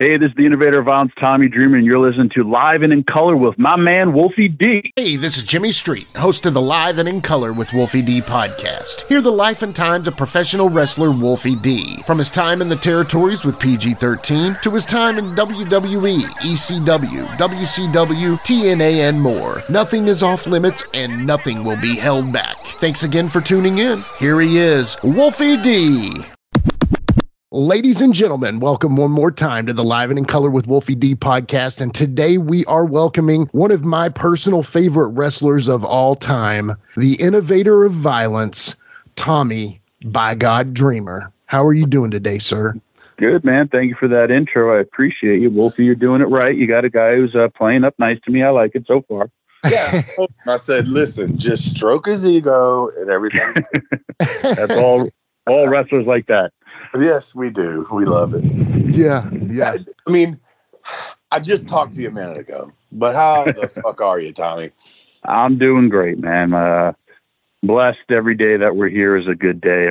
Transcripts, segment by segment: Hey, this is the innovator of Ounce, Tommy Dreamer, and you're listening to Live and in Color with my man, Wolfie D. Hey, this is Jimmy Street, host of the Live and in Color with Wolfie D podcast. Hear the life and times of professional wrestler Wolfie D. From his time in the territories with PG-13 to his time in WWE, ECW, WCW, TNA, and more. Nothing is off limits and nothing will be held back. Thanks again for tuning in. Here he is, Wolfie D. Ladies and gentlemen, welcome one more time to the Live and in Color with Wolfie D podcast, and today we are welcoming one of my personal favorite wrestlers of all time, the innovator of violence, Tommy "By God" Dreamer. How are you doing today, sir? Good, man. Thank you for that intro. I appreciate you, Wolfie. You're doing it right. You got a guy who's playing up nice to me. I like it so far. Yeah, I said, listen, just stroke his ego and everything. That's all wrestlers like that. Yes, we do. We love it. Yeah. I mean, I just talked to you a minute ago, but how the fuck are you, Tommy? I'm doing great, man. Blessed every day that we're here is a good day.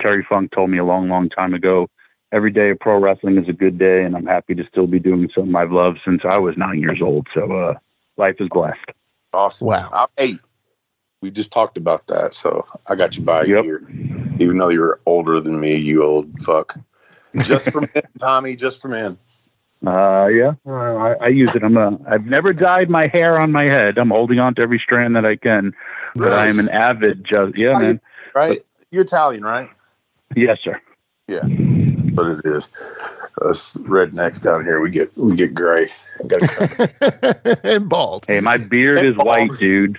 Terry Funk told me a long, long time ago, every day of pro wrestling is a good day, and I'm happy to still be doing something I've loved since I was 9 years old. So life is blessed. Awesome. Wow. I'm 8. We just talked about that, so I got you by a year. Even though you're older than me, you old fuck. Just for men, Tommy, just for men. Yeah, I use it. I've never dyed my hair on my head. I'm holding on to every strand that I can. But nice. I am an avid Italian, man. Right? But, you're Italian, right? Yes, sir. Yeah, but it is. Us rednecks down here, we get gray. And bald. Hey, my beard is white, dude.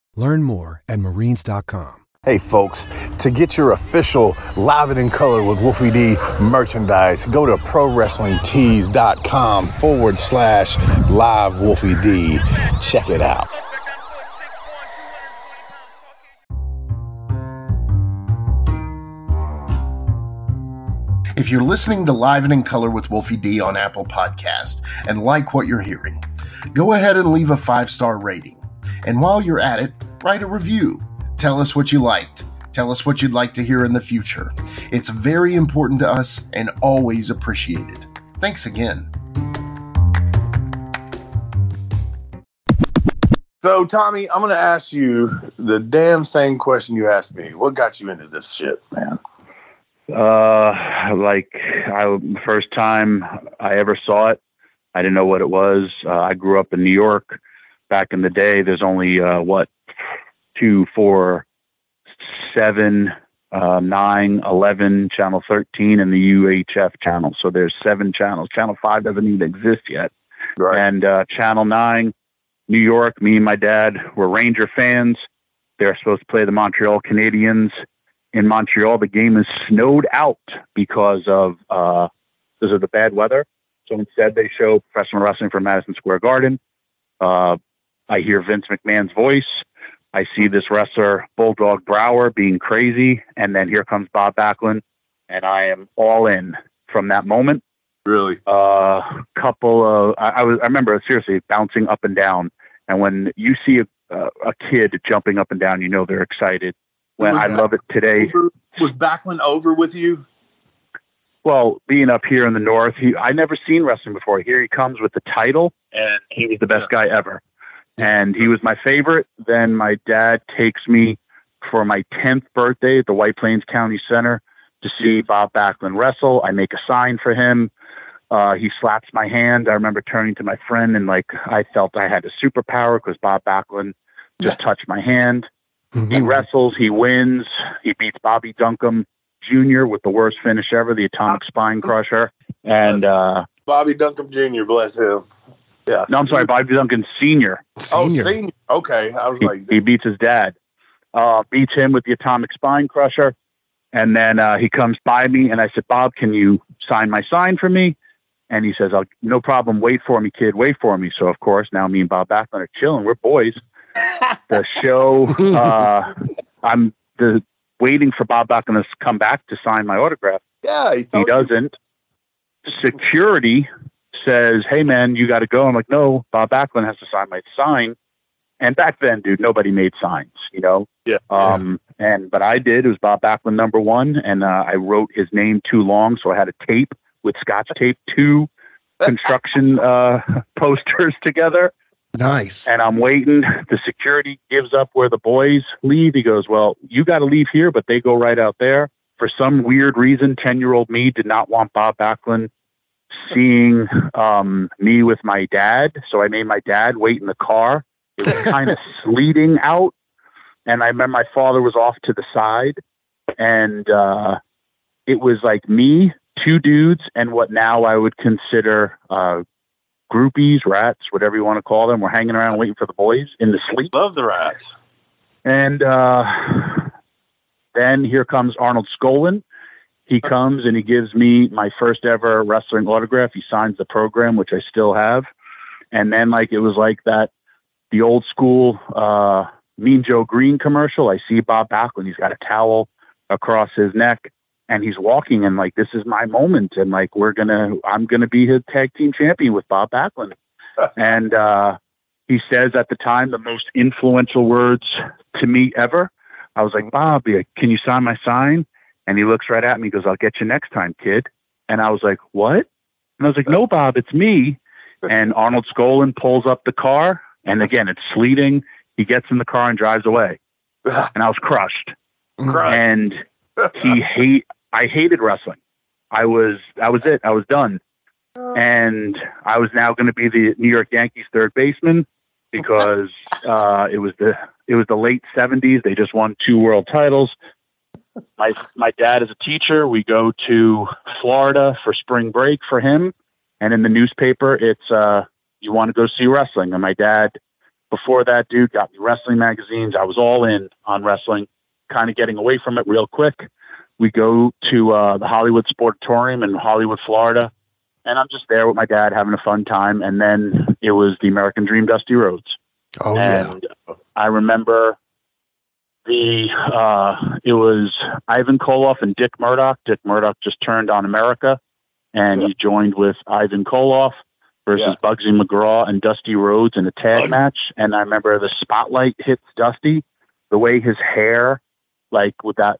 Learn more at marines.com. Hey folks, to get your official Live and in Color with Wolfie D merchandise, go to prowrestlingtees.com/live Wolfie D. Check it out. If you're listening to Live and in Color with Wolfie D on Apple Podcast and like what you're hearing, go ahead and leave a 5-star rating. And while you're at it, write a review. Tell us what you liked. Tell us what you'd like to hear in the future. It's very important to us and always appreciated. Thanks again. So, Tommy, I'm going to ask you the damn same question you asked me. What got you into this shit, man? The first time I ever saw it, I didn't know what it was. I grew up in New York. Back in the day, there's only, 2, 4, 7, 9, 11, channel 13, and the UHF channel. So there's 7 channels. Channel 5 doesn't even exist yet. Right. And channel 9, New York, me and my dad were Ranger fans. They're supposed to play the Montreal Canadiens. In Montreal, the game is snowed out because of the bad weather. So instead, they show professional wrestling from Madison Square Garden. I hear Vince McMahon's voice. I see this wrestler, Bulldog Brower, being crazy. And then here comes Bob Backlund, and I am all in from that moment. Really? I remember seriously bouncing up and down. And when you see a kid jumping up and down, you know they're excited. Love it today. Was Backlund over with you? Well, being up here in the North, I never seen wrestling before. Here he comes with the title, and he was the best guy ever. And he was my favorite. Then my dad takes me for my 10th birthday at the White Plains County Center to see Bob Backlund wrestle. I make a sign for him. He slaps my hand. I remember turning to my friend and I felt I had a superpower because Bob Backlund just touched my hand. Mm-hmm. He wrestles. He wins. He beats Bobby Duncum Jr. with the worst finish ever, the atomic spine crusher. And Bobby Duncum Jr., bless him. Yeah. No, I'm sorry, Bobby Duncum Sr. Oh, Sr. Okay. I was he beats his dad. Beats him with the atomic spine crusher. And then he comes by me, and I said, Bob, can you sign my sign for me? And he says, no problem. Wait for me, kid. Wait for me. So, of course, now me and Bob Backlund are chilling. We're boys. The show, I'm waiting for Bob Backlund to come back to sign my autograph. Yeah, he doesn't. Security says, hey, man, you got to go. I'm like, no, Bob Backlund has to sign my sign. And back then, dude, nobody made signs, you know? Yeah. But I did. It was Bob Backlund, number one. And I wrote his name too long, so I had a tape with Scotch tape, two construction posters together. Nice. And I'm waiting. The security gives up where the boys leave. He goes, well, you got to leave here, but they go right out there. For some weird reason, 10-year-old me did not want Bob Backlund seeing me with my dad. So I made my dad wait in the car. It was kind of sleeting out. And I remember my father was off to the side. And it was like me, two dudes, and what now I would consider groupies, rats, whatever you want to call them. We're hanging around waiting for the boys in the sleep. Love the rats. And then here comes Arnold Skaaland. He comes and he gives me my first ever wrestling autograph. He signs the program, which I still have. And then like it was like that, the old school Mean Joe Green commercial. I see Bob Backlund. He's got a towel across his neck. And he's walking and like, this is my moment. And like, I'm going to be his tag team champion with Bob Backlund. And he says at the time, the most influential words to me ever. I was like, Bob, can you sign my sign? And he looks right at me and goes, I'll get you next time, kid. And I was like, what? And I was like, no, Bob, it's me. And Arnold Skaaland pulls up the car. And again, it's sleeting. He gets in the car and drives away. And I was crushed. And I hated wrestling. I was it. I was done. And I was now going to be the New York Yankees third baseman because, it was the late '70s. They just won 2 world titles. My dad is a teacher. We go to Florida for spring break for him. And in the newspaper, it's, you want to go see wrestling. And my dad, before that, dude, got me wrestling magazines. I was all in on wrestling, kind of getting away from it real quick. We go to the Hollywood Sportatorium in Hollywood, Florida, and I'm just there with my dad having a fun time. And then it was the American Dream, Dusty Rhodes. Oh, and yeah. I remember it was Ivan Koloff and Dick Murdoch. Dick Murdoch just turned on America, and he joined with Ivan Koloff versus Bugsy McGraw and Dusty Rhodes in a tag match. And I remember the spotlight hits Dusty, the way his hair, like with that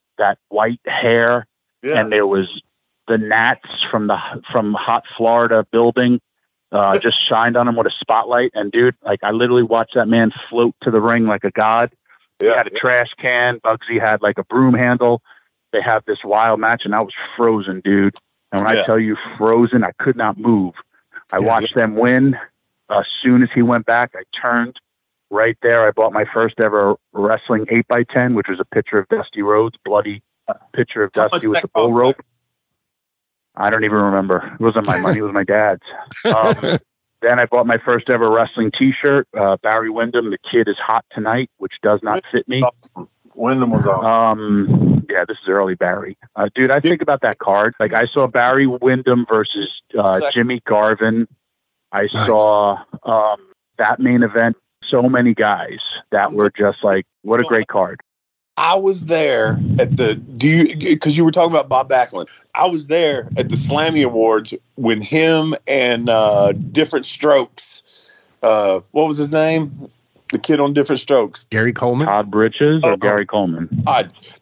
white hair, and there was the gnats from hot Florida building, just shined on him with a spotlight. And dude, like I literally watched that man float to the ring like a god. He had a trash can. Bugsy had like a broom handle. They had this wild match, and I was frozen, dude. And when I tell you frozen, I could not move. I watched them win. As soon as he went back, I turned. Right there, I bought my first ever wrestling 8x10, which was a picture of Dusty Rhodes, bloody picture of Dusty with the bull rope. I don't even remember. It wasn't my money. It was my dad's. Then I bought my first ever wrestling T-shirt, Barry Windham, The Kid is Hot Tonight, which does not fit me. Windham was awesome. Yeah, this is early Barry. Dude, I think about that card. Like, I saw Barry Windham versus Jimmy Garvin. I saw that main event. So many guys that were just like, what a great card. I was there at because you were talking about Bob Backlund. I was there at the Slammy Awards when him and Different Strokes, what was his name? The kid on Different Strokes. Gary Coleman? Todd Bridges or Gary Coleman?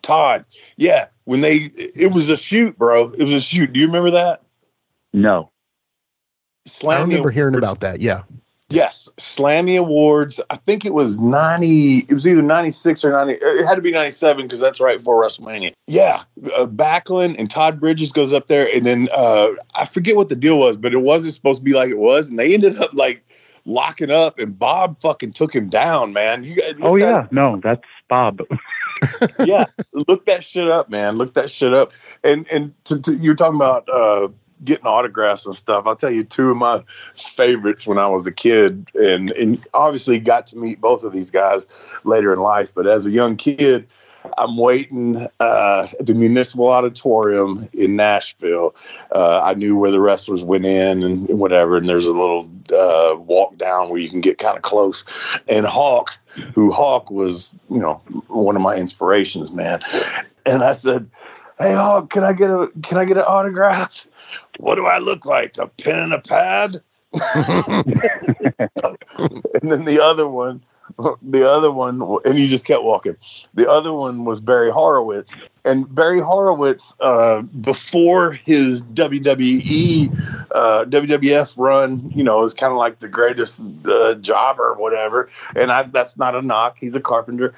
Todd. Yeah. When it was a shoot, bro. It was a shoot. Do you remember that? No. Slammy I remember hearing Awards. About that. Yeah. Yes, Slammy Awards. I think it was 90. It was either 96 or 90. It had to be 97 because that's right before WrestleMania. Yeah, Backlund and Todd Bridges goes up there, and then I forget what the deal was, but it wasn't supposed to be like it was, and they ended up like locking up, and Bob fucking took him down, man. You guys, that's Bob. Yeah, look that shit up, man. Look that shit up. And you were talking about. Getting autographs and stuff. I'll tell you two of my favorites when I was a kid, and obviously got to meet both of these guys later in life. But as a young kid, I'm waiting at the Municipal Auditorium in Nashville. I knew where the wrestlers went in and whatever, and there's a little walk down where you can get kind of close. And Hawk, Hawk was, you know, one of my inspirations, man. And I said, "Hey, Hawk, can I get an autograph?" "What do I look like? A pen and a pad?" And then the other one, and he just kept walking. The other one was Barry Horowitz. And Barry Horowitz, before his WWE, WWF run, you know, is kind of like the greatest job or whatever. And that's not a knock. He's a carpenter.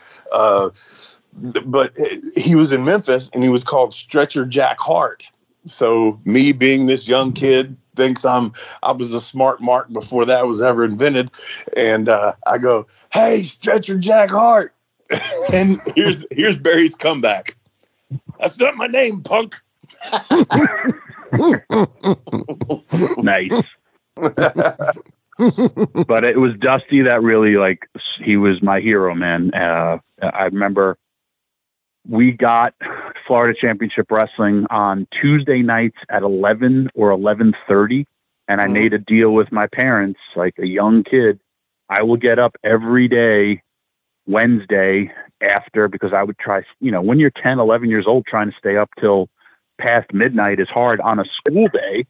But he was in Memphis, and he was called Stretcher Jack Hart. So me being this young kid, thinks I was a smart mark before that was ever invented, and I go, "Hey, Stretcher Jack Hart," and here's Barry's comeback. "That's not my name, punk." Nice. But it was Dusty that really, like, he was my hero, man. I remember we got Florida Championship Wrestling on Tuesday nights at 11 or 11:30. And I made a deal with my parents, like a young kid. I will get up every day, Wednesday after, because I would try, you know, when you're 10, 11 years old, trying to stay up till past midnight is hard on a school day.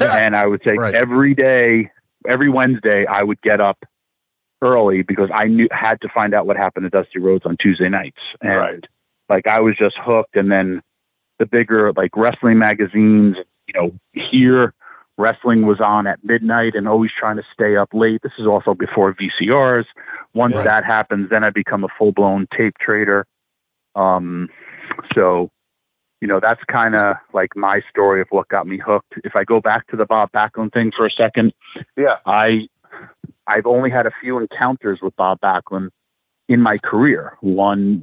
And I would say every day, every Wednesday, I would get up early because I had to find out what happened to Dusty Rhodes on Tuesday nights. And like, I was just hooked. And then the bigger, like, wrestling magazines, you know, here wrestling was on at midnight and always trying to stay up late. This is also before VCRs. Once that happens, then I become a full-blown tape trader. So, you know, that's kind of like my story of what got me hooked. If I go back to the Bob Backlund thing for a second, I've only had a few encounters with Bob Backlund in my career. One,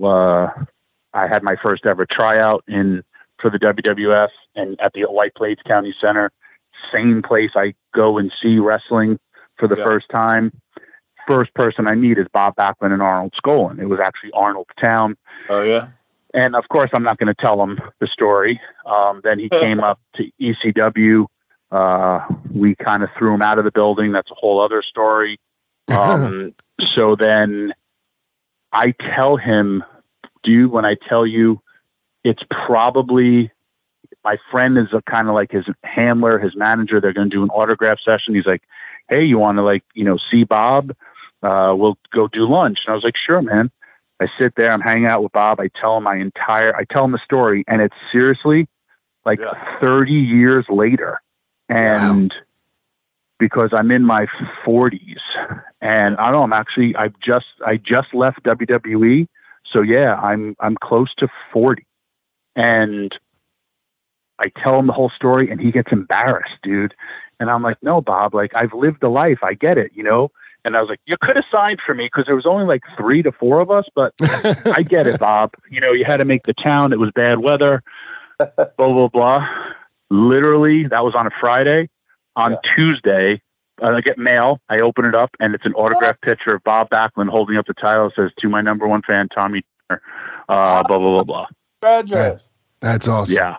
I had my first ever tryout for the WWF and at the White Plains County Center, same place I go and see wrestling for the first time. First person I meet is Bob Backlund and Arnold Skaaland. It was actually Arnold's town. Oh yeah. And of course I'm not going to tell him the story. Then he came up to ECW. We kind of threw him out of the building. That's a whole other story. So then I tell him, "Dude, when I tell you, it's probably my friend is a kind of like his handler, his manager. They're going to do an autograph session." He's like, "Hey, you want to, like, you know, see Bob? We'll go do lunch." And I was like, "Sure, man." I sit there, I'm hanging out with Bob. I tell him the story, and it's seriously like 30 years later. And because I'm in my 40s, and I don't know, I just left WWE. So yeah, I'm close to 40, and I tell him the whole story, and he gets embarrassed, dude. And I'm like, "No, Bob, like, I've lived a life. I get it, you know?" And I was like, "You could have signed for me, 'cause there was only like 3 to 4 of us, but I get it, Bob. You know, you had to make the town. It was bad weather, blah, blah, blah." Literally, that was on a Friday. On Tuesday, I get mail. I open it up, and it's an autographed picture of Bob Backlund holding up the title. It says, "To my number one fan, Tommy Dreamer," blah, blah, blah, blah. That's awesome. Yeah.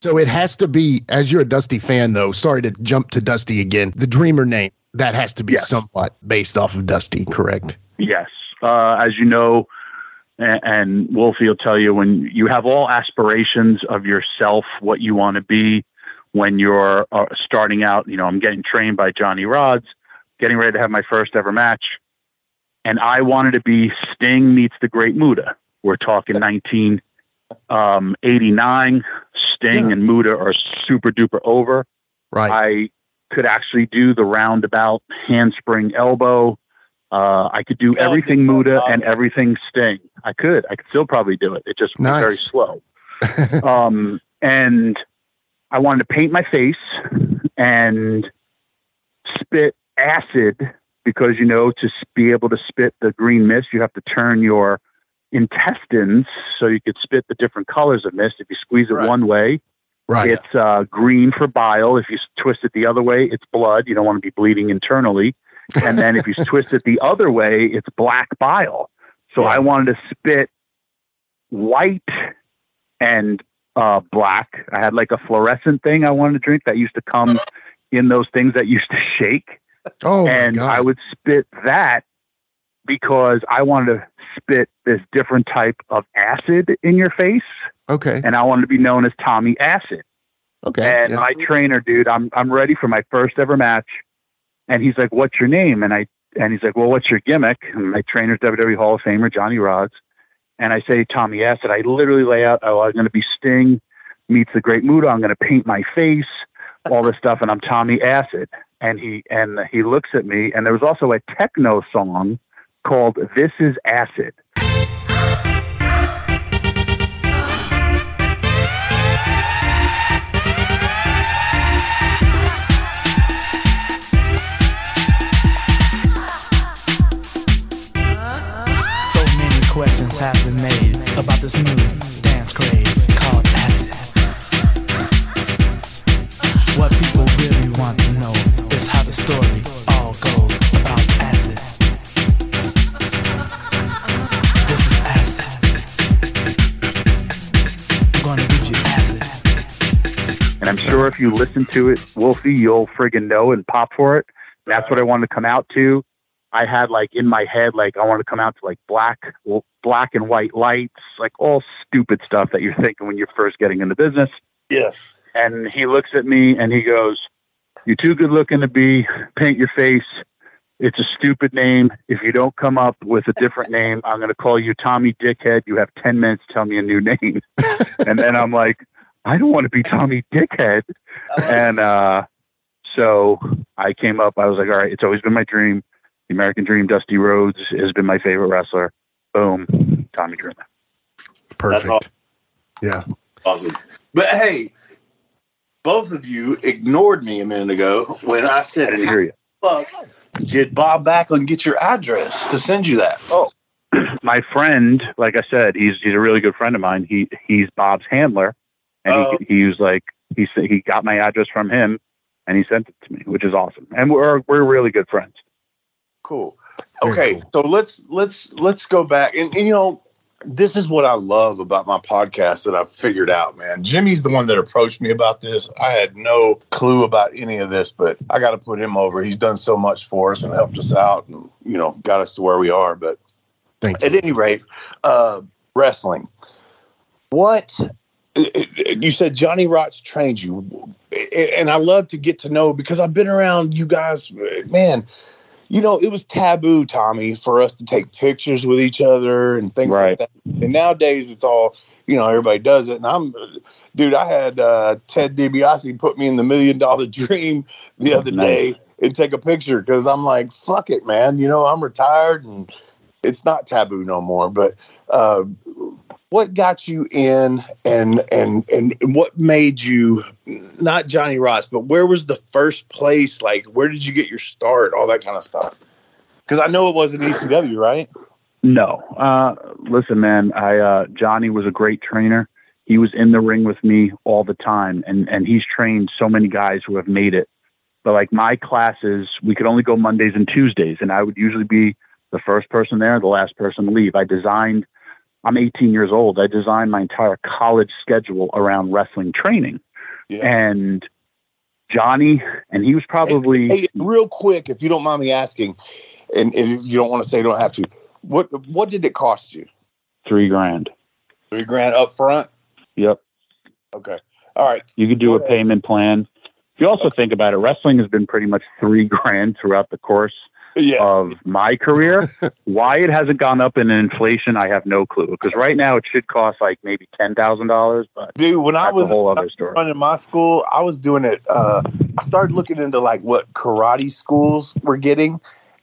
So it has to be, as you're a Dusty fan, though, sorry to jump to Dusty again, the Dreamer name, that has to be somewhat based off of Dusty, correct? Yes. As you know, and Wolfie will tell you, when you have all aspirations of yourself, what you want to be, when you're starting out, you know, I'm getting trained by Johnny Rodz, getting ready to have my first ever match. And I wanted to be Sting meets the Great Muta. We're talking 1989. Sting and Muta are super duper over. Right. I could actually do the roundabout handspring elbow. I could do everything Muta and everything Sting. I could still probably do it. It just was very slow. And I wanted to paint my face and spit acid because, you know, to be able to spit the green mist, you have to turn your intestines so you could spit the different colors of mist. If you squeeze it one way, it's green for bile. If you twist it the other way, it's blood. You don't want to be bleeding internally. And then if you twist it the other way, it's black bile. So I wanted to spit white and black. I had like a fluorescent thing I wanted to drink that used to come in those things that used to shake. Oh, and I would spit that because I wanted to spit this different type of acid in your face. Okay. And I wanted to be known as Tommy Acid. Okay. And my trainer, dude, I'm ready for my first ever match. And he's like, "What's your name?" And he's like, "Well, what's your gimmick?" And my trainer's WWE Hall of Famer, Johnny Rodz. And I say, "Tommy Acid." I literally lay out, oh, I'm going to be Sting meets the Great Muta. I'm going to paint my face, all this stuff. And I'm Tommy Acid. And he looks at me. And there was also a techno song called "This Is Acid." Questions have been made about this new dance craze called acid. What people really want to know is how the story all goes about acid. This is acid. I'm gonna give you acid. And I'm sure if you listen to it, Wolfie, you'll friggin' know and pop for it. That's what I wanted to come out to. I had like in my head, like I wanted to come out to like black and white lights, like all stupid stuff that you're thinking when you're first getting into business. Yes. And he looks at me and he goes, "You're too good looking to be paint your face. It's a stupid name. If you don't come up with a different name, I'm going to call you Tommy Dickhead. You have 10 minutes to tell me a new name." And then I'm like, I don't want to be Tommy Dickhead. And so I came up, I was like, all right, it's always been my dream. The American Dream, Dusty Rhodes, has been my favorite wrestler. Boom. Tommy Dreamer. Perfect. That's awesome. Yeah. Awesome. But hey, both of you ignored me a minute ago when I said, did Bob Backlund get your address to send you that? Oh, my friend, like I said, he's a really good friend of mine. He's Bob's handler. And he was like, he got my address from him and he sent it to me, which is awesome. And we're really good friends. Cool. Okay, so let's go back, and you know, this is what I love about my podcast that I've figured out, man. Jimmy's the one that approached me about this. I had no clue about any of this, but I got to put him over. He's done so much for us and helped us out, and you know, got us to where we are. But at any rate, wrestling. What you said, Johnny Rodz trained you, and I love to get to know because I've been around you guys, man. You know, it was taboo, Tommy, for us to take pictures with each other and things like that. And nowadays, it's all, you know, everybody does it. And I had Ted DiBiase put me in the $1 Million Dream the other day and take a picture because I'm like, fuck it, man. You know, I'm retired and it's not taboo no more. But what got you in and what made you not Johnny Rodz, but where was the first place? Like, where did you get your start? All that kind of stuff. Because I know it wasn't ECW, right? No. Listen, man, Johnny was a great trainer. He was in the ring with me all the time. And he's trained so many guys who have made it. But like my classes, we could only go Mondays and Tuesdays. And I would usually be the first person there, the last person to leave. I'm 18 years old. I designed my entire college schedule around wrestling training. Yeah. And Johnny, and he was probably... Hey, real quick, if you don't mind me asking, and if you don't want to say, don't have to, what did it cost you? $3,000. $3,000 up front? Yep. Okay. All right. You could do a payment plan. If you also think about it, wrestling has been pretty much $3,000 throughout the course of my career. Why it hasn't gone up in inflation, I have no clue. Because right now it should cost like maybe $10,000. But dude, when I was running my school, I was doing it. I started looking into like what karate schools were getting,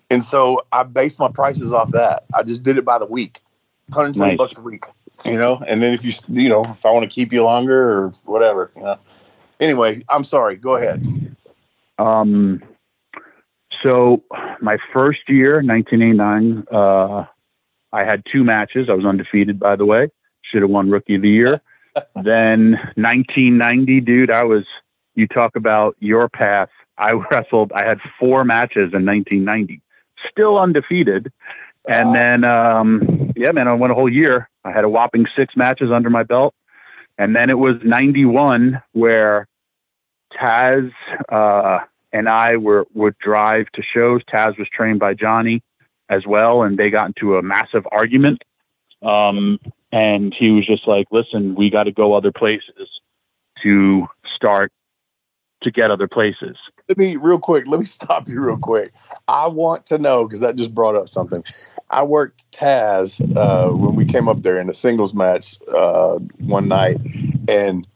and so I based my prices off that. I just did it by the week, $120 a week, you know. And then if you know, if I want to keep you longer or whatever, you know. Anyway, I'm sorry. Go ahead. So my first year, 1989, I had 2 matches. I was undefeated, by the way. Should have won Rookie of the Year. Then 1990, dude, you talk about your path. I had 4 matches in 1990, still undefeated. And then, yeah, man, I went a whole year. I had a whopping 6 matches under my belt. And then it was 91 where Taz and I would drive to shows. Taz was trained by Johnny as well, and they got into a massive argument. And he was just like, listen, we got to go other places to start to get other places. Let me stop you real quick. I want to know, because that just brought up something. I worked Taz when we came up there in a singles match one night, and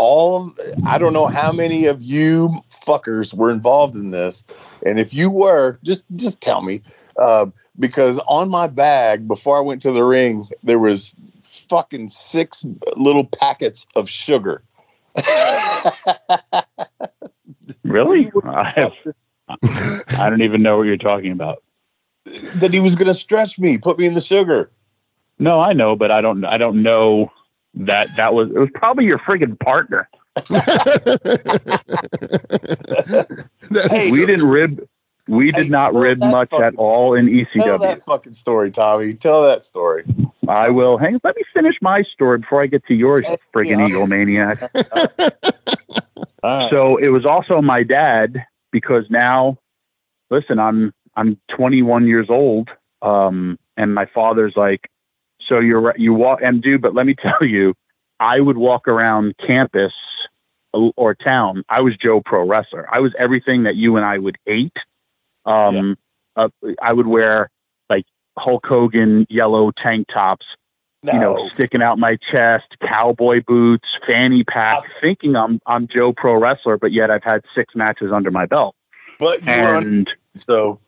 I don't know how many of you fuckers were involved in this. And if you were, just tell me, because on my bag before I went to the ring, there was fucking 6 little packets of sugar. Really? I don't even know what you're talking about. That he was going to stretch me, put me in the sugar. No, I know, but I don't know it was probably your friggin' partner. Hey, we did not rib much at all in ECW. Tell that fucking story, Tommy. Tell that story. I will. Let me finish my story before I get to yours, friggin' Eagle maniac. So it was also my dad, because now, listen, I'm 21 years old, and my father's like, so you walk, and dude, but let me tell you, I would walk around campus or town. I was Joe Pro Wrestler. I was everything that you and I would hate. I would wear like Hulk Hogan yellow tank tops, you know, sticking out my chest, cowboy boots, fanny pack, thinking I'm Joe Pro Wrestler, but yet I've had 6 matches under my belt. But so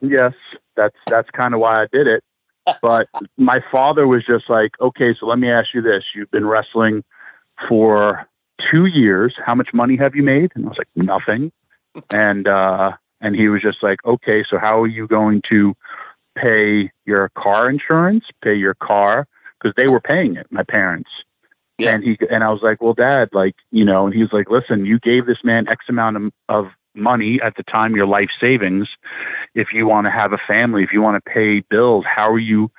yes, that's kind of why I did it. But my father was just like, okay, so let me ask you this. You've been wrestling for 2 years. How much money have you made? And I was like, nothing. And he was just like, okay, so how are you going to pay your car insurance, pay your car? Because they were paying it, my parents. Yeah. And I was like, well, Dad, like, you know, and he was like, listen, you gave this man X amount of money at the time, your life savings. If you want to have a family, if you want to pay bills, how are you,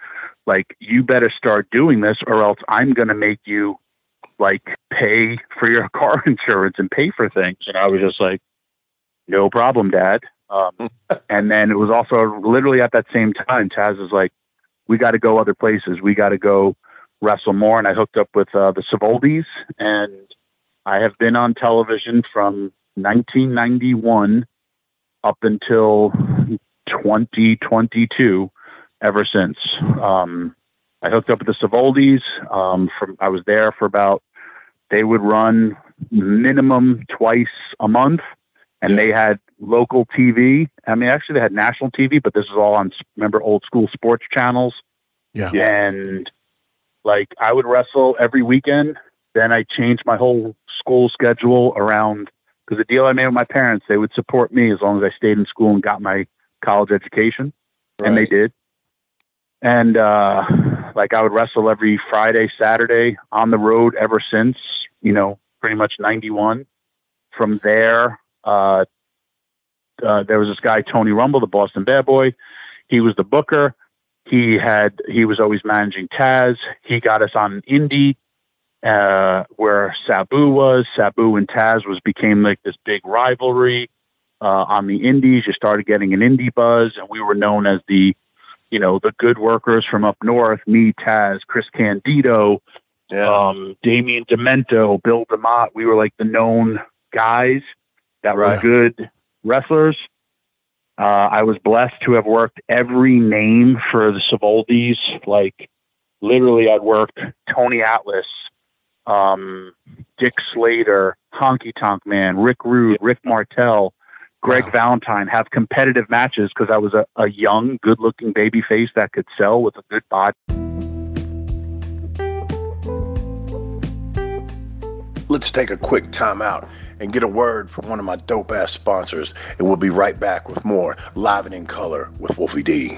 like, you better start doing this, or else I'm going to make you like pay for your car insurance and pay for things. And I was just like, no problem, Dad. And then it was also literally at that same time, Taz was like, we got to go other places. We got to go wrestle more. And I hooked up with the Savoldis, and I have been on television from 1991 up until 2022, ever since. I hooked up with the Savoldis. I was there for about, they would run minimum twice a month, and they had local TV. I mean, actually they had national TV, but this is all on, remember, old school sports channels. Yeah. And like, I would wrestle every weekend. Then I changed my whole school schedule around, because the deal I made with my parents, they would support me as long as I stayed in school and got my college education. Right. And they did. And like, I would wrestle every Friday, Saturday, on the road ever since, you know, pretty much 91. From there, there was this guy, Tony Rumble, the Boston Bad Boy. He was the booker. He was always managing Taz. He got us on an indie where Sabu and Taz became like this big rivalry on the indies. You started getting an indie buzz, and we were known as the, you know, the good workers from up north. Me, Taz, Chris Candido, Damian Demento, Bill DeMott. We were like the known guys that were good wrestlers. I was blessed to have worked every name for the Savoldis. Like, literally, I'd worked Tony Atlas, Dick Slater, Honky Tonk Man, Rick Rude, Rick Martel, Greg Valentine, have competitive matches because I was a young, good-looking baby face that could sell with a good body. Let's take a quick time out and get a word from one of my dope-ass sponsors, and we'll be right back with more Live and in Color with Wolfie D.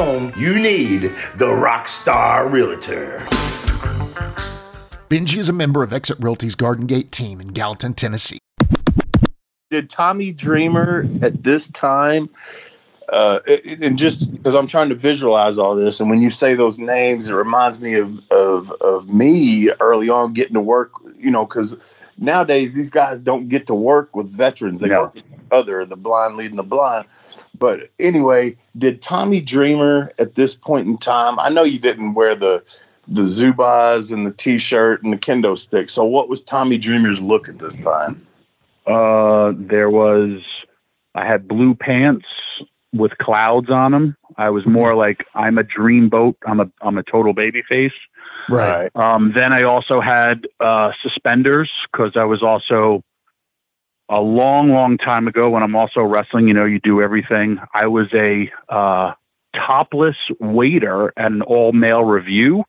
you need the Rockstar Realtor. Benji is a member of Exit Realty's Garden Gate team in Gallatin, Tennessee. Did Tommy Dreamer at this time, and just because I'm trying to visualize all this, and when you say those names, it reminds me of me early on getting to work, you know, because nowadays these guys don't get to work with veterans. They work with each other, the blind leading the blind. But anyway, did Tommy Dreamer at this point in time, I know you didn't wear the Zubaz and the T-shirt and the kendo stick, so what was Tommy Dreamer's look at this time? I had blue pants with clouds on them. I was more like, I'm a dreamboat. I'm a total baby face. Right. Then I also had suspenders, because I was also a long time ago, when I'm also wrestling, you know, you do everything. I was a topless waiter at an all male review,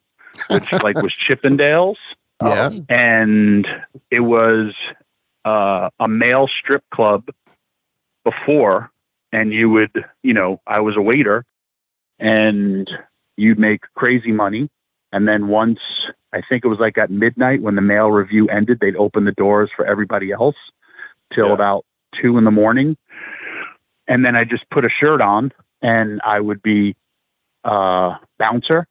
which like was Chippendales. Yeah. And it was a male strip club before. And you would, you know, I was a waiter, and you'd make crazy money. And then once, I think it was like at midnight when the male review ended, they'd open the doors for everybody else till about 2 a.m. And then I just put a shirt on and I would be bouncer.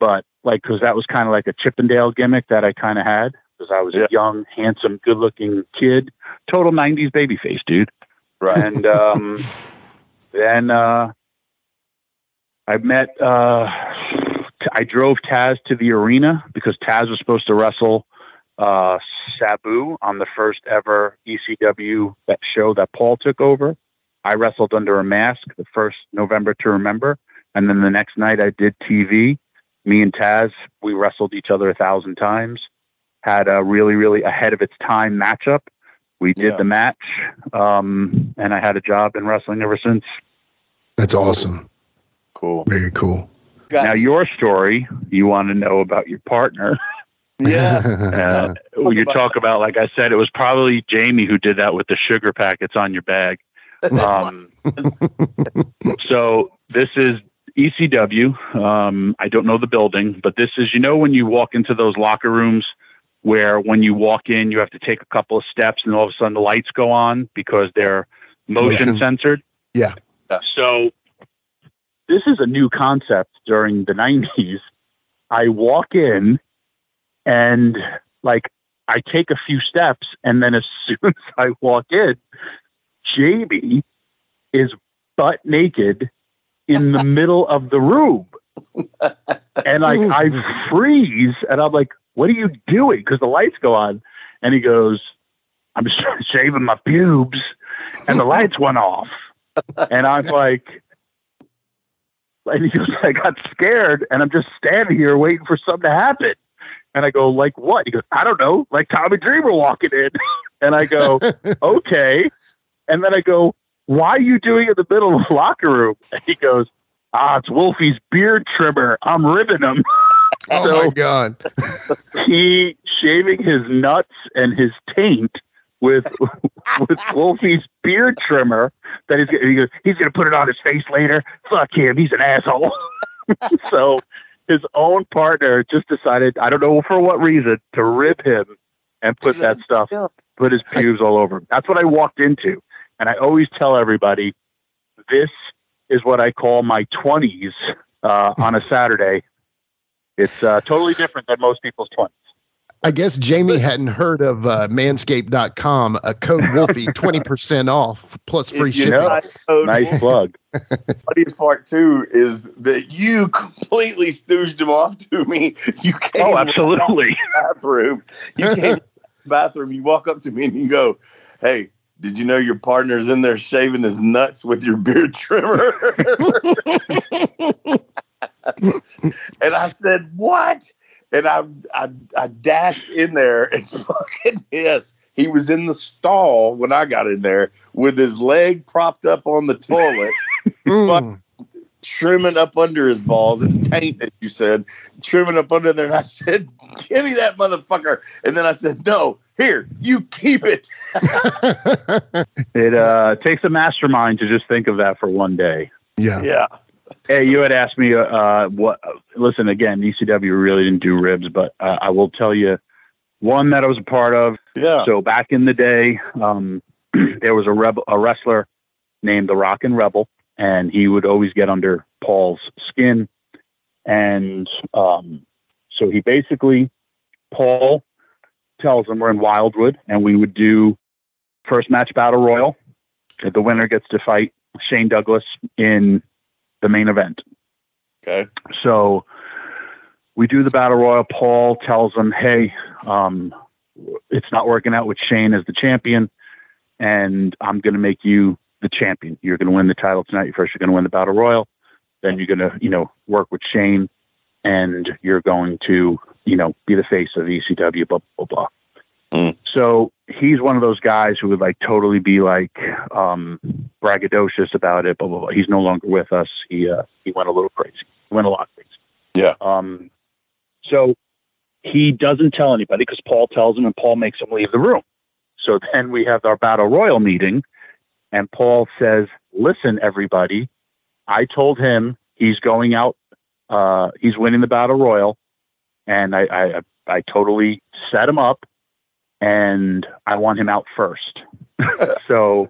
But like, cause that was kind of like a Chippendale gimmick that I kind of had, cause I was a young, handsome, good looking kid, total 90s baby face dude. Right. And, then I met, I drove Taz to the arena because Taz was supposed to wrestle Sabu on the first ever ECW that show that Paul took over. I wrestled under a mask the first November to Remember. And then the next night I did TV. Me and Taz, we wrestled each other 1,000 times, had a really ahead of its time matchup. We did the match, and I had a job in wrestling ever since. That's awesome. Cool. Very cool. Now, your story, you want to know about your partner. Yeah. You talk about, like I said, it was probably Jamie who did that with the sugar packets on your bag. So this is ECW. I don't know the building, but this is, you know, when you walk into those locker rooms, where when you walk in, you have to take a couple of steps and all of a sudden the lights go on because they're motion censored. Yeah. So this is a new concept during the 90s. I walk in and like I take a few steps, and then as soon as I walk in, Jamie is butt naked in the middle of the room. And like I freeze and I'm like, what are you doing? Because the lights go on. And he goes, I'm just shaving my pubes. And the lights went off. And I'm like, and he goes, I got scared. And I'm just standing here waiting for something to happen. And I go, like what? He goes, I don't know. Like Tommy Dreamer walking in. And I go, okay. And then I go, why are you doing it in the middle of the locker room? And he goes, it's Wolfie's beard trimmer. I'm ribbing him. Oh, so my God. He shaving his nuts and his taint with Wolfie's beard trimmer that he's going to put it on his face later. Fuck him. He's an asshole. So his own partner just decided, I don't know for what reason, to rib him and put that stuff, put his pubes all over him. That's what I walked into. And I always tell everybody, this is what I call my 20s on a Saturday. It's totally different than most people's 20s. I guess Jamie hadn't heard of manscaped.com, a code Wolfie, 20% off plus free shipping. Nice plug. The funniest part, too, is that you completely stooged him off to me. You came bathroom. You came to the bathroom. You walk up to me and you go, hey, Did you know your partner's in there shaving his nuts with your beard trimmer? And I said, what? And I dashed in there and fucking yes, he was in the stall when I got in there with his leg propped up on the toilet, trimming up under his balls. It's taint that you said, trimming up under there. And I said, give me that motherfucker. And then I said, no, here, you keep it. It takes a mastermind to just think of that for one day. Yeah. Yeah. Hey, you had asked me what. Listen, again, ECW really didn't do ribs, but I will tell you one that I was a part of. Yeah. So back in the day, there was a wrestler named the Rockin' Rebel, and he would always get under Paul's skin. And so he basically, Paul tells him we're in Wildwood, and we would do first match battle royal. The winner gets to fight Shane Douglas in the main event. Okay. So we do the battle royal. Paul tells him, hey, it's not working out with Shane as the champion, and I'm going to make you the champion. You're going to win the title tonight. First, you're going to win the battle royal. Then you're going to, work with Shane, and you're going to, be the face of ECW, blah, blah, blah. Mm. So he's one of those guys who would totally be braggadocious about it, blah, blah, blah. He's no longer with us. He went a little crazy. He went a lot crazy. Yeah. So he doesn't tell anybody because Paul tells him, and Paul makes him leave the room. So then we have our battle royal meeting, and Paul says, listen, everybody, I told him he's going out. He's winning the battle royal. And I totally set him up, and I want him out first. So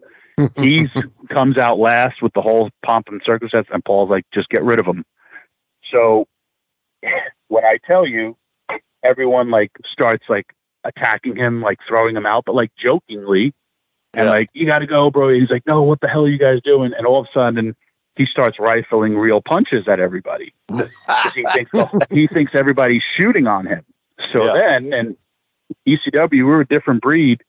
he comes out last with the whole pomp and circumstance, and Paul's like, just get rid of him. So when I tell you, everyone starts attacking him, throwing him out, but jokingly, and you got to go, bro. And he's like, no, what the hell are you guys doing? And all of a sudden, he starts rifling real punches at everybody. He thinks everybody's shooting on him. So then, and ECW, we were a different breed.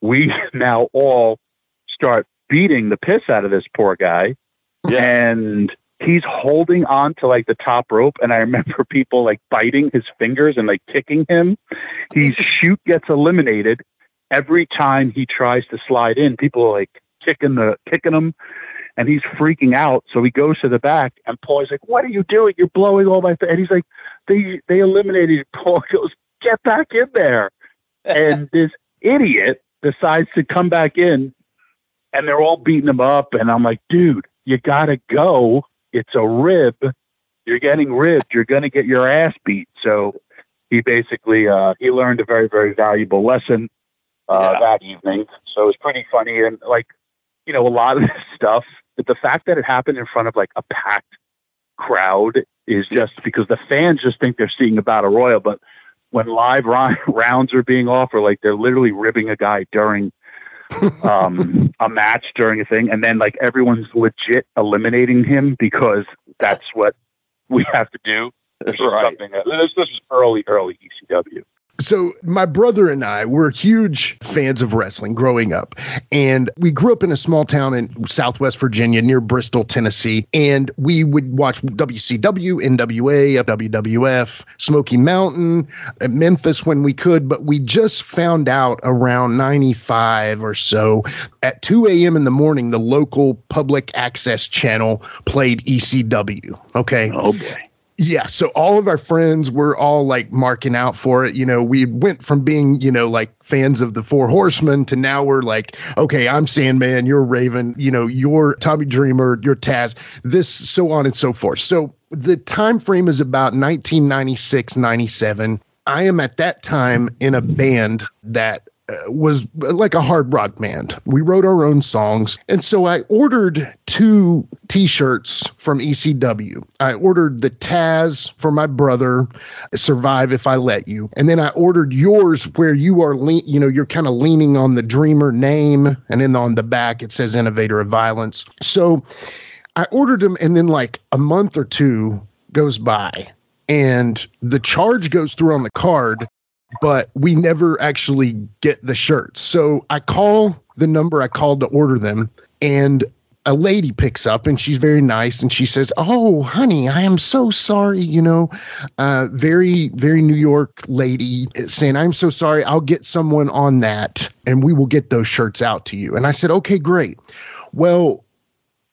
We now all start beating the piss out of this poor guy. Yeah. And he's holding on to the top rope. And I remember people biting his fingers and kicking him. His chute gets eliminated. Every time he tries to slide in, people are kicking him. And he's freaking out, so he goes to the back, and Paul's like, what are you doing? You're blowing all my... And he's like, they eliminated Paul. He goes, get back in there. And this idiot decides to come back in, and they're all beating him up, and I'm like, dude, you gotta go. It's a rib. You're getting ribbed. You're gonna get your ass beat. So he basically, he learned a very, very valuable lesson that evening. So it was pretty funny, and a lot of this stuff, but the fact that it happened in front of a packed crowd is just because the fans just think they're seeing a battle royal. But when live rounds are being offered, they're literally ribbing a guy during a match, during a thing. And then everyone's legit eliminating him because that's what we have to do. That's right. This is early ECW. So my brother and I were huge fans of wrestling growing up, and we grew up in a small town in Southwest Virginia near Bristol, Tennessee, and we would watch WCW, NWA, WWF, Smoky Mountain, Memphis when we could, but we just found out around 95 or so at 2 a.m. in the morning, the local public access channel played ECW. Okay. Oh, boy. Yeah, so all of our friends were all marking out for it. We went from being, fans of the Four Horsemen to now we're okay, I'm Sandman, you're Raven, you're Tommy Dreamer, you're Taz, this, so on and so forth. So the time frame is about 1996, 97. I am at that time in a band that was like a hard rock band. We wrote our own songs. And so I ordered 2 t-shirts from ECW. I ordered the Taz for my brother, Survive If I Let You. And then I ordered yours where you are, you're kind of leaning on the Dreamer name. And then on the back, it says Innovator of Violence. So I ordered them. And then a month or two goes by and the charge goes through on the card, but we never actually get the shirts. So I call the number I called to order them, and a lady picks up, and she's very nice, and she says, "Oh, honey, I am so sorry." You know, very, very New York lady saying, "I'm so sorry. I'll get someone on that, and we will get those shirts out to you." And I said, "Okay, great." Well,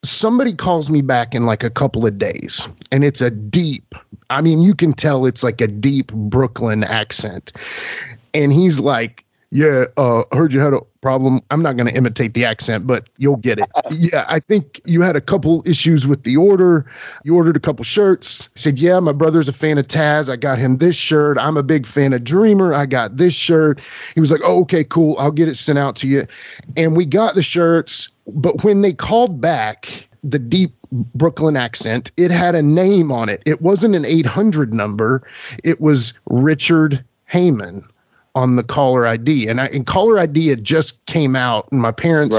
somebody calls me back in like a couple of days, and it's a deep, I mean, you can tell it's like a deep Brooklyn accent. And he's like, "Yeah, heard you had a problem." I'm not going to imitate the accent, but you'll get it. "Yeah, I think you had a couple issues with the order. You ordered a couple shirts." I said, "Yeah, my brother's a fan of Taz. I got him this shirt. I'm a big fan of Dreamer. I got this shirt." He was like, "Oh, okay, cool. I'll get it sent out to you." And we got the shirts, but when they called back, the deep Brooklyn accent, it had a name on it. It wasn't an 800 number. It was Richard Heyman on the caller ID, and caller ID had just came out, and my parents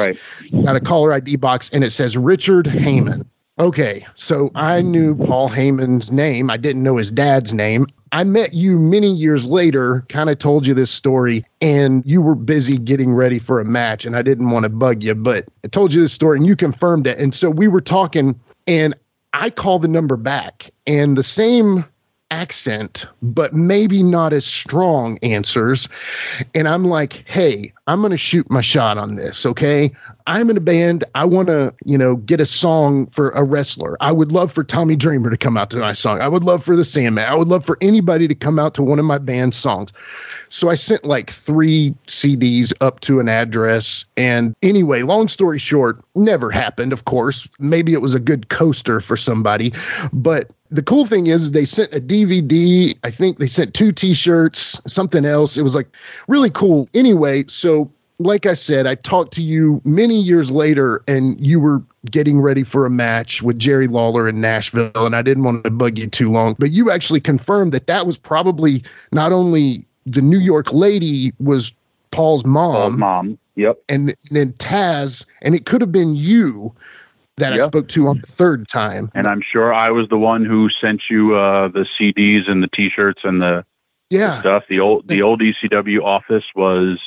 got a caller ID box, and it says Richard Heyman. Okay, so I knew Paul Heyman's name. I didn't know his dad's name. I met you many years later, kind of told you this story, and you were busy getting ready for a match, and I didn't want to bug you, but I told you this story, and you confirmed it. And so we were talking, and I called the number back, and the same accent, but maybe not as strong answers. And I'm like, "Hey, I'm going to shoot my shot on this. Okay. I'm in a band. I want to, get a song for a wrestler. I would love for Tommy Dreamer to come out to my song. I would love for the Sandman. I would love for anybody to come out to one of my band songs." So I sent like 3 CDs up to an address. And anyway, long story short, never happened. Of course, maybe it was a good coaster for somebody, but the cool thing is they sent a DVD. I think they sent 2 T-shirts, something else. It was like really cool. Anyway, so like I said, I talked to you many years later, and you were getting ready for a match with Jerry Lawler in Nashville, and I didn't want to bug you too long. But you actually confirmed that was probably not only the New York lady was Paul's mom. Yep. And then Taz, and it could have been you that I spoke to on the third time. And I'm sure I was the one who sent you the CDs and the T-shirts and the stuff. The old ECW office was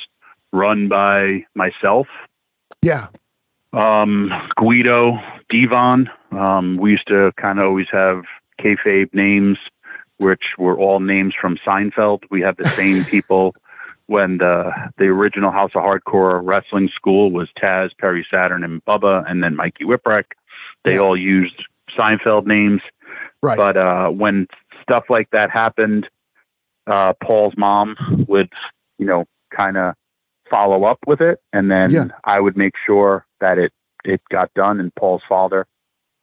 run by myself. Yeah. Guido, Devon. We used to kind of always have kayfabe names, which were all names from Seinfeld. We had the same people when the original House of Hardcore Wrestling School was Taz, Perry Saturn, and Bubba, and then Mikey Whipwreck. They all used Seinfeld names. Right. But when stuff like that happened, Paul's mom would, kind of follow up with it, and then I would make sure that it got done, and Paul's father.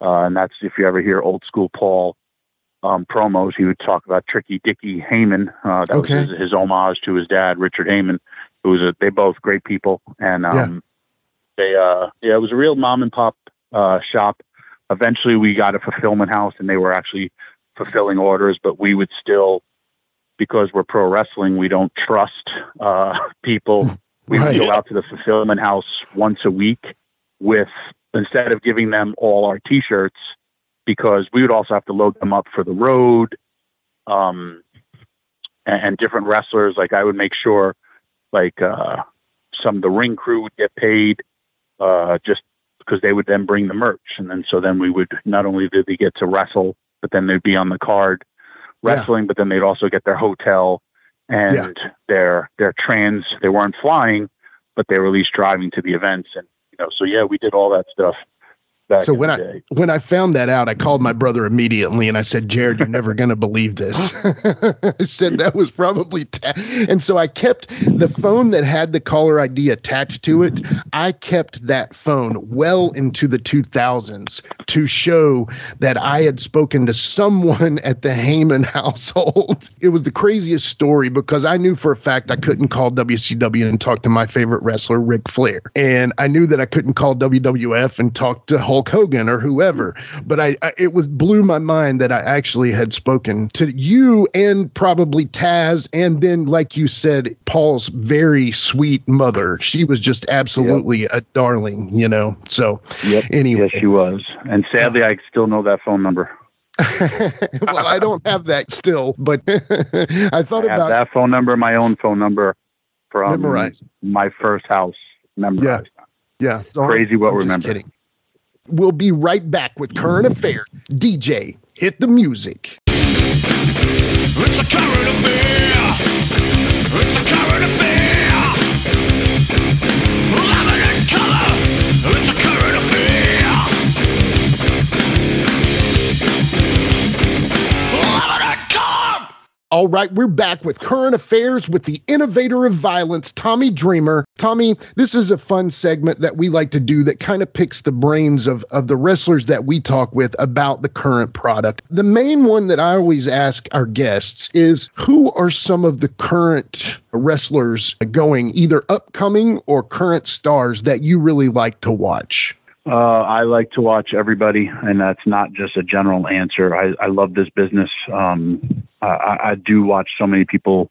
And that's, if you ever hear old school Paul promos, he would talk about Tricky Dickie Heyman. That was his homage to his dad, Richard Heyman, who was they both great people. And it was a real mom and pop shop. Eventually we got a fulfillment house, and they were actually fulfilling orders, but we would still, because we're pro wrestling, we don't trust people. We would go out to the fulfillment house once a week instead of giving them all our T-shirts, because we would also have to load them up for the road, and different wrestlers. Like, I would make sure, like, some of the ring crew would get paid, just because they would then bring the merch. And then, so then we would, not only did they get to wrestle, but then they'd be on the card wrestling, but then they'd also get their hotel and their trans. They weren't flying, but they were at least driving to the events. And, we did all that stuff. So when I found that out, I called my brother immediately, and I said, "Jared, you're never going to believe this." I said, "That was probably and so I kept the phone that had the caller ID attached to it. I kept that phone well into the 2000s to show that I had spoken to someone at the Heyman household. It was the craziest story, because I knew for a fact I couldn't call WCW and talk to my favorite wrestler, Ric Flair. And I knew that I couldn't call WWF and talk to Hulk Hogan or whoever, but it blew my mind that I actually had spoken to you, and probably Taz, and then, like you said, Paul's very sweet mother. She was just absolutely a darling, So anyway, yes, she was, and sadly, I still know that phone number. Well, I don't have that still, but I thought about that phone number, my own phone number from memorized. My first house. memorized them. Yeah. Crazy well remembered. Just kidding. We'll be right back with Current Affairs. DJ, hit the music. It's a current affair. It's a current affair. Loving in color. It's a current affair. Loving in color. All right, we're back with Current Affairs with the innovator of violence, Tommy Dreamer. Tommy, this is a fun segment that we like to do that kind of picks the brains of the wrestlers that we talk with about the current product. The main one that I always ask our guests is, who are some of the current wrestlers going, either upcoming or current stars, that you really like to watch? I like to watch everybody, and that's not just a general answer. I love this business. I do watch so many people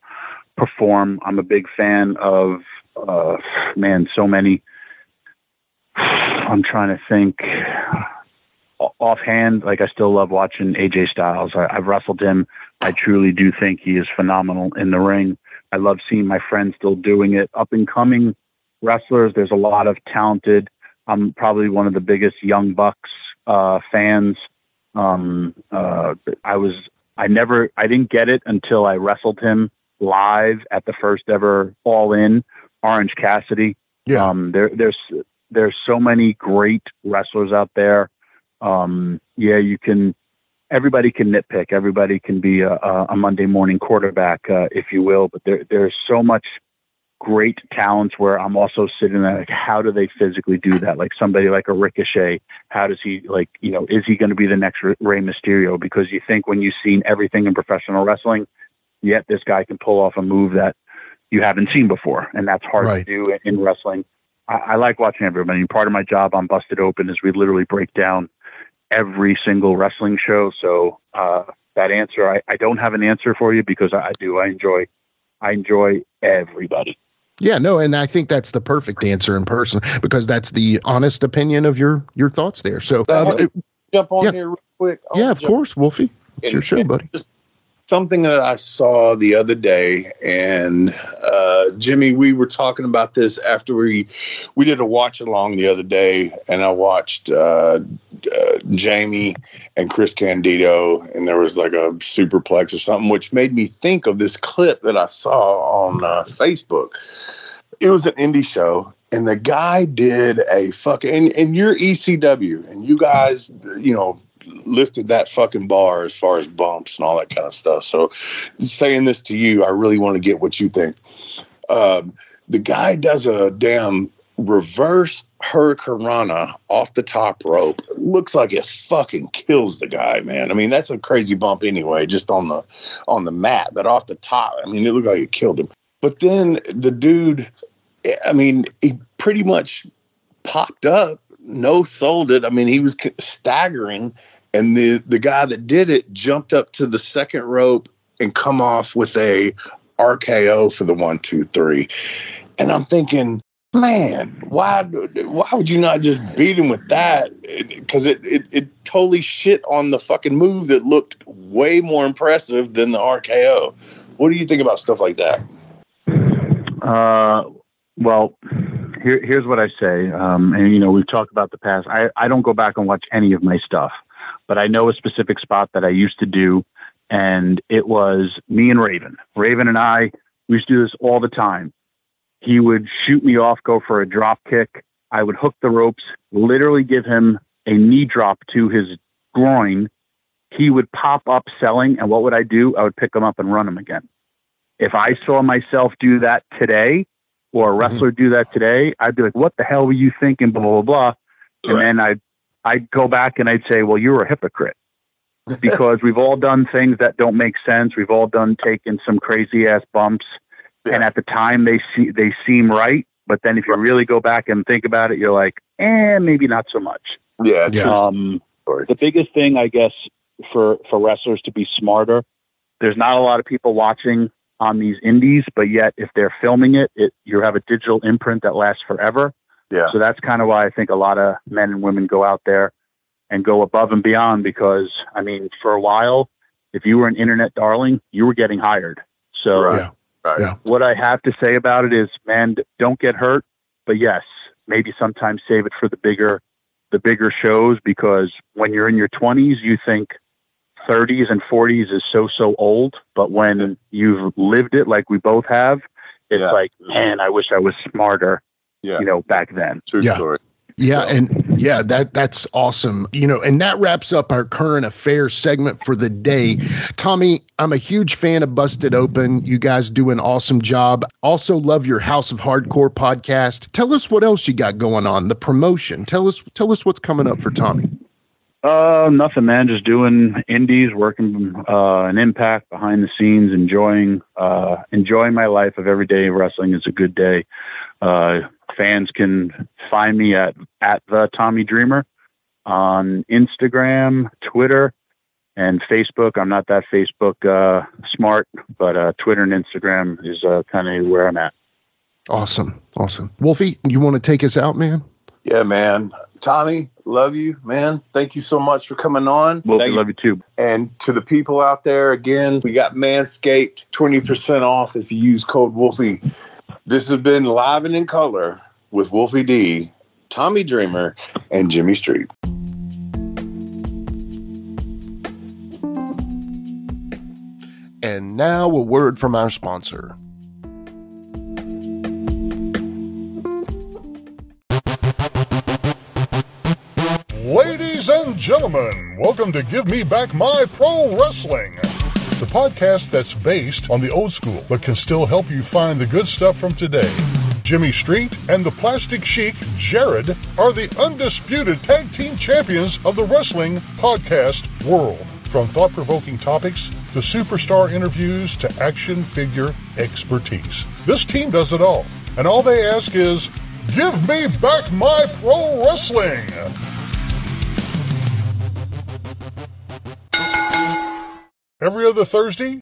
perform. I'm a big fan of so many. I'm trying to think offhand. Like, I still love watching AJ Styles. I've wrestled him. I truly do think he is phenomenal in the ring. I love seeing my friends still doing it. Up and coming wrestlers, there's a lot of talented. I'm probably one of the biggest Young Bucks fans. I didn't get it until I wrestled him live at the first ever All In, Orange Cassidy. Yeah. There's so many great wrestlers out there. Everybody can nitpick. Everybody can be a Monday morning quarterback, if you will, but there's so much great talents where I'm also sitting there like, how do they physically do that? Like somebody like a Ricochet, how does he, like, you know, is he going to be the next Rey Mysterio? Because you think when you've seen everything in professional wrestling, yet this guy can pull off a move that you haven't seen before. And that's hard to do in wrestling. I like watching everybody. Part of my job on Busted Open is we literally break down every single wrestling show. So that answer, I don't have an answer for you, because I enjoy everybody. Yeah, no, and I think that's the perfect answer in person, because that's the honest opinion of your thoughts there. So jump on here real quick. Of course, Wolfie. It's your show, buddy. Just something that I saw the other day, and Jimmy, we were talking about this after we did a watch along the other day, and I watched Jamie and Chris Candido, and there was like a superplex or something, which made me think of this clip that I saw on Facebook. It was an indie show, and the guy did a fucking, and you're ECW, and you guys, you know, lifted that fucking bar as far as bumps and all that kind of stuff. So saying this to you, I really want to get what you think. The guy does a damn reverse hurricanrana off the top rope. It looks like it fucking kills the guy, man. I mean, that's a crazy bump anyway, just on the mat, but off the top, I mean, it looked like it killed him. But then the dude, I mean, he pretty much popped up, no sold it. I mean, he was staggering, and the guy that did it jumped up to the second rope and come off with a RKO for the 1-2-3. And I'm thinking, man, why would you not just beat him with that? Because it totally shit on the fucking move that looked way more impressive than the RKO. What do you think about stuff like that? Well, here's what I say. And, you know, we've talked about the past. I don't go back and watch any of my stuff, but I know a specific spot that I used to do, and it was me and Raven. Raven and I, we used to do this all the time. He would shoot me off, go for a drop kick. I would hook the ropes, literally give him a knee drop to his groin. He would pop up selling, and what would I do? I would pick him up and run him again. If I saw myself do that today, or a wrestler do that today, I'd be like, what the hell were you thinking, blah, blah, blah. And then I'd go back and I'd say, well, you're a hypocrite. Because we've all done things that don't make sense. We've all taken some crazy-ass bumps. Yeah. And at the time, they seem right. But then if you really go back and think about it, you're like, maybe not so much. Yeah. The biggest thing, I guess, for wrestlers to be smarter, there's not a lot of people watching on these indies, but yet if they're filming it, you have a digital imprint that lasts forever. Yeah. So that's kind of why I think a lot of men and women go out there and go above and beyond, because, I mean, for a while, if you were an internet darling, you were getting hired. So... Right. Yeah. What I have to say about it is, man, don't get hurt, But yes, maybe sometimes save it for the bigger shows, because when you're in your 20s, you think 30s and 40s is so old. But when you've lived it like we both have, it's like, man, I wish I was smarter, back then. True story. Yeah. And that's awesome. And that wraps up our current affairs segment for the day. Tommy, I'm a huge fan of Busted Open. You guys do an awesome job. Also love your House of Hardcore podcast. Tell us what else you got going on, the promotion. Tell us what's coming up for Tommy. Nothing, man. Just doing indies, working an Impact behind the scenes, enjoying my life of every day. Wrestling is a good day. Fans can find me at the Tommy Dreamer on Instagram, Twitter, and Facebook. I'm not that Facebook smart, but Twitter and Instagram is kind of where I'm at. Awesome. Wolfie, you want to take us out, man? Yeah, man. Tommy, love you, man. Thank you so much for coming on. Wolfie, love you too. And to the people out there, again, we got Manscaped 20% off if you use code Wolfie. This has been Live and in Color with Wolfie D, Tommy Dreamer, and Jimmy Street. And now a word from our sponsor. Ladies and gentlemen, welcome to Give Me Back My Pro Wrestling, the podcast that's based on the old school, but can still help you find the good stuff from today. Jimmy Street and the Plastic Sheik, Jared, are the undisputed tag team champions of the wrestling podcast world. From thought-provoking topics to superstar interviews to action figure expertise, this team does it all. And all they ask is, give me back my pro wrestling. Every other Thursday,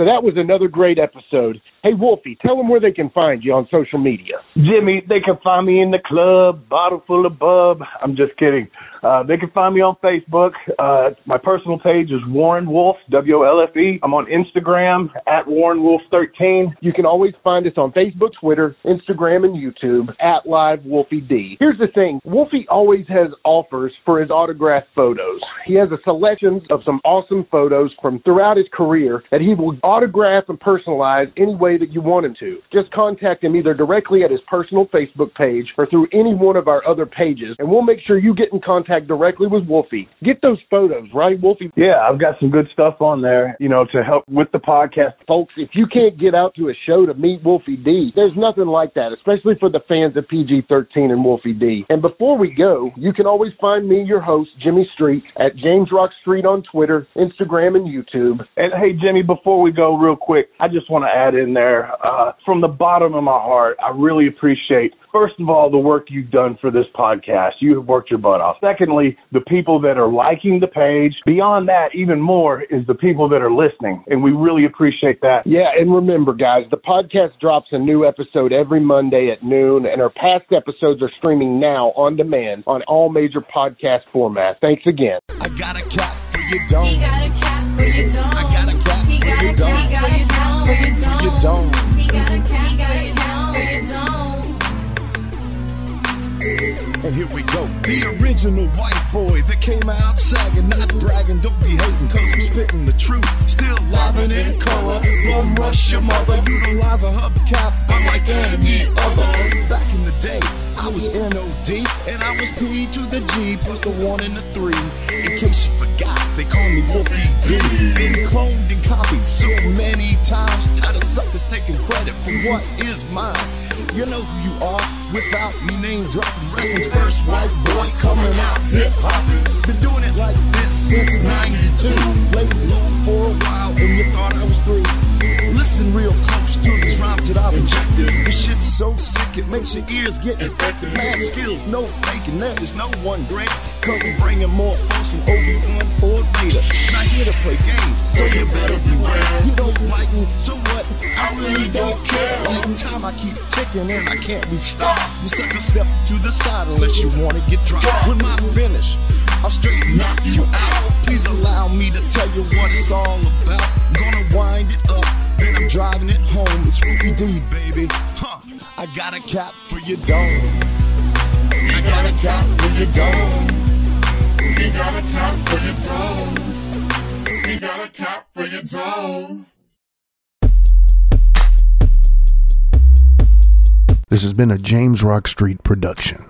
So that was another great episode. Hey, Wolfie, tell them where they can find you on social media. Jimmy, they can find me in the club, bottle full of bub. I'm just kidding. They can find me on Facebook. My personal page is Warren Wolf, WLFE. I'm on Instagram, at WarrenWolf13. You can always find us on Facebook, Twitter, Instagram, and YouTube, at LiveWolfieD. Here's the thing. Wolfie always has offers for his autographed photos. He has a selection of some awesome photos from throughout his career that he will autograph and personalize any way that you want him to. Just contact him either directly at his personal Facebook page or through any one of our other pages, and we'll make sure you get in contact directly with Wolfie. Get those photos, right, Wolfie? Yeah, I've got some good stuff on there, to help with the podcast. Folks, if you can't get out to a show to meet Wolfie D, there's nothing like that, especially for the fans of PG-13 and Wolfie D. And before we go, you can always find me, your host, Jimmy Street, at James Rock Street on Twitter, Instagram, and YouTube. And hey, Jimmy, before we go real quick, I just want to add in there, from the bottom of my heart, I really appreciate, first of all, the work you've done for this podcast. You have worked your butt off. Secondly, the people that are liking the page. Beyond that, even more, is the people that are listening, and we really appreciate that. Yeah, and remember, guys, the podcast drops a new episode every Monday at noon, and our past episodes are streaming now on demand on all major podcast formats. Thanks again. I got a cap for your dome. He got a cap for your dome. I got a cap for your dome. He got a cap. You don't. He got a cat, you don't. And here we go, the original white boy that came out sagging, not bragging, don't be hating, cause I'm spitting the truth, still livin' in color, plum rush your mother, utilize a hubcap, I'm like any other. Back in the day, I was N.O.D. and I was P to the G, plus the 1 and the 3, in case you forgot, they call me Wolfie D. Been cloned and copied so many times, tired of suckers taking credit for what is mine. You know who you are without me name dropping. Wrestling's first white boy coming out hip hop. Been doing it like this since '92. Laid low for a while when you thought I was through. Listen real close to these rhymes that I've injected. This shit's so sick it makes your ears get infected. Mad skills, no faking, there is no one great. Cause I'm bringing more folks from Obi-Wan or Vader. Not here to play games, so you better beware. You don't like me, so what? I really don't care. All the time I keep ticking and I can't be stopped. You suck a step to the side unless you wanna get dropped. With my finish, I'll straight knock you out. Please allow me to tell you what it's all about. I'm gonna wind it up, then I'm driving it home. It's Wolfie D, baby. Huh? I got a cap for your dome. I got a cap for your dome. You got a cap for your dome. You got a cap for your dome. This has been a James Rock Street production.